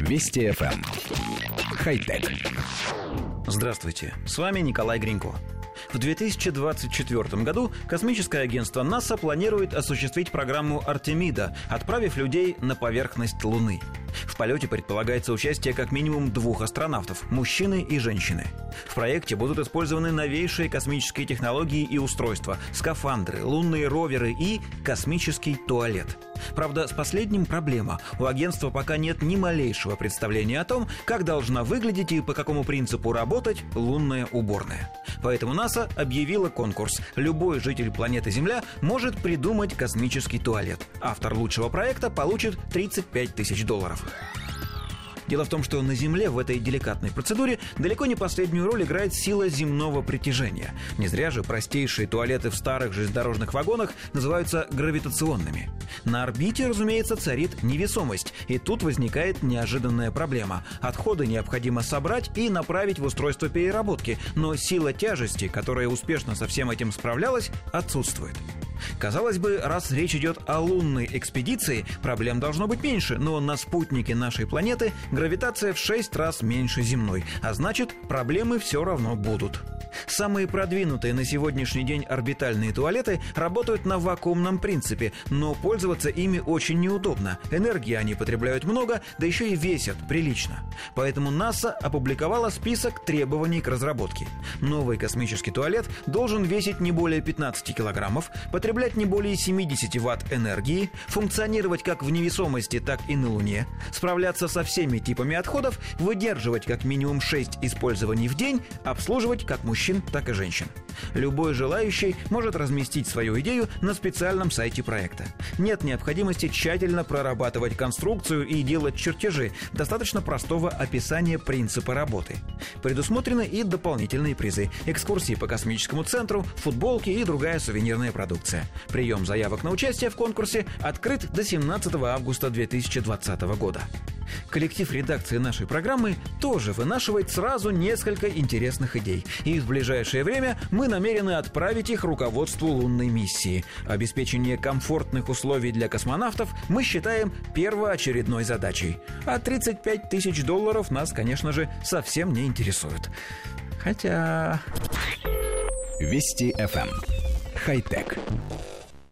Вести ФМ. Хай-тек. Здравствуйте, с вами Николай Гринько. В 2024 году космическое агентство НАСА планирует осуществить программу «Артемида», отправив людей на поверхность Луны. В полете предполагается участие как минимум 2 астронавтов – мужчины и женщины. В проекте будут использованы новейшие космические технологии и устройства – скафандры, лунные роверы и космический туалет. Правда, с последним проблема. У агентства пока нет ни малейшего представления о том, как должна выглядеть и по какому принципу работать лунная уборная. Поэтому НАСА объявила конкурс. Любой житель планеты Земля может придумать космический туалет. Автор лучшего проекта получит $35 тысяч. Дело в том, что на Земле в этой деликатной процедуре далеко не последнюю роль играет сила земного притяжения. Не зря же простейшие туалеты в старых железнодорожных вагонах называются гравитационными. На орбите, разумеется, царит невесомость, и тут возникает неожиданная проблема. Отходы необходимо собрать и направить в устройство переработки, но сила тяжести, которая успешно со всем этим справлялась, отсутствует. Казалось бы, раз речь идет о лунной экспедиции, проблем должно быть меньше, но на спутнике нашей планеты гравитация в 6 раз меньше земной, а значит, проблемы все равно будут. Самые продвинутые на сегодняшний день орбитальные туалеты работают на вакуумном принципе, но пользоваться ими очень неудобно. Энергии они потребляют много, да еще и весят прилично. Поэтому НАСА опубликовала список требований к разработке. Новый космический туалет должен весить не более 15 килограммов, потреблять не более 70 ватт энергии, функционировать как в невесомости, так и на Луне, справляться со всеми типами отходов, выдерживать как минимум 6 использований в день, обслуживать как мужчин, так и женщин. Любой желающий может разместить свою идею на специальном сайте проекта. Нет необходимости тщательно прорабатывать конструкцию и делать чертежи, достаточно простого описания принципа работы. Предусмотрены и дополнительные призы: экскурсии по космическому центру, футболки и другая сувенирная продукция. Прием заявок на участие в конкурсе открыт до 17 августа 2020 года. Коллектив редакции нашей программы тоже вынашивает сразу несколько интересных идей, и в ближайшее время мы намерены отправить их руководству лунной миссии. Обеспечение комфортных условий для космонавтов мы считаем первоочередной задачей, а $35 тысяч нас, конечно же, совсем не интересует. Хотя... Вести ФМ. Хай-тек.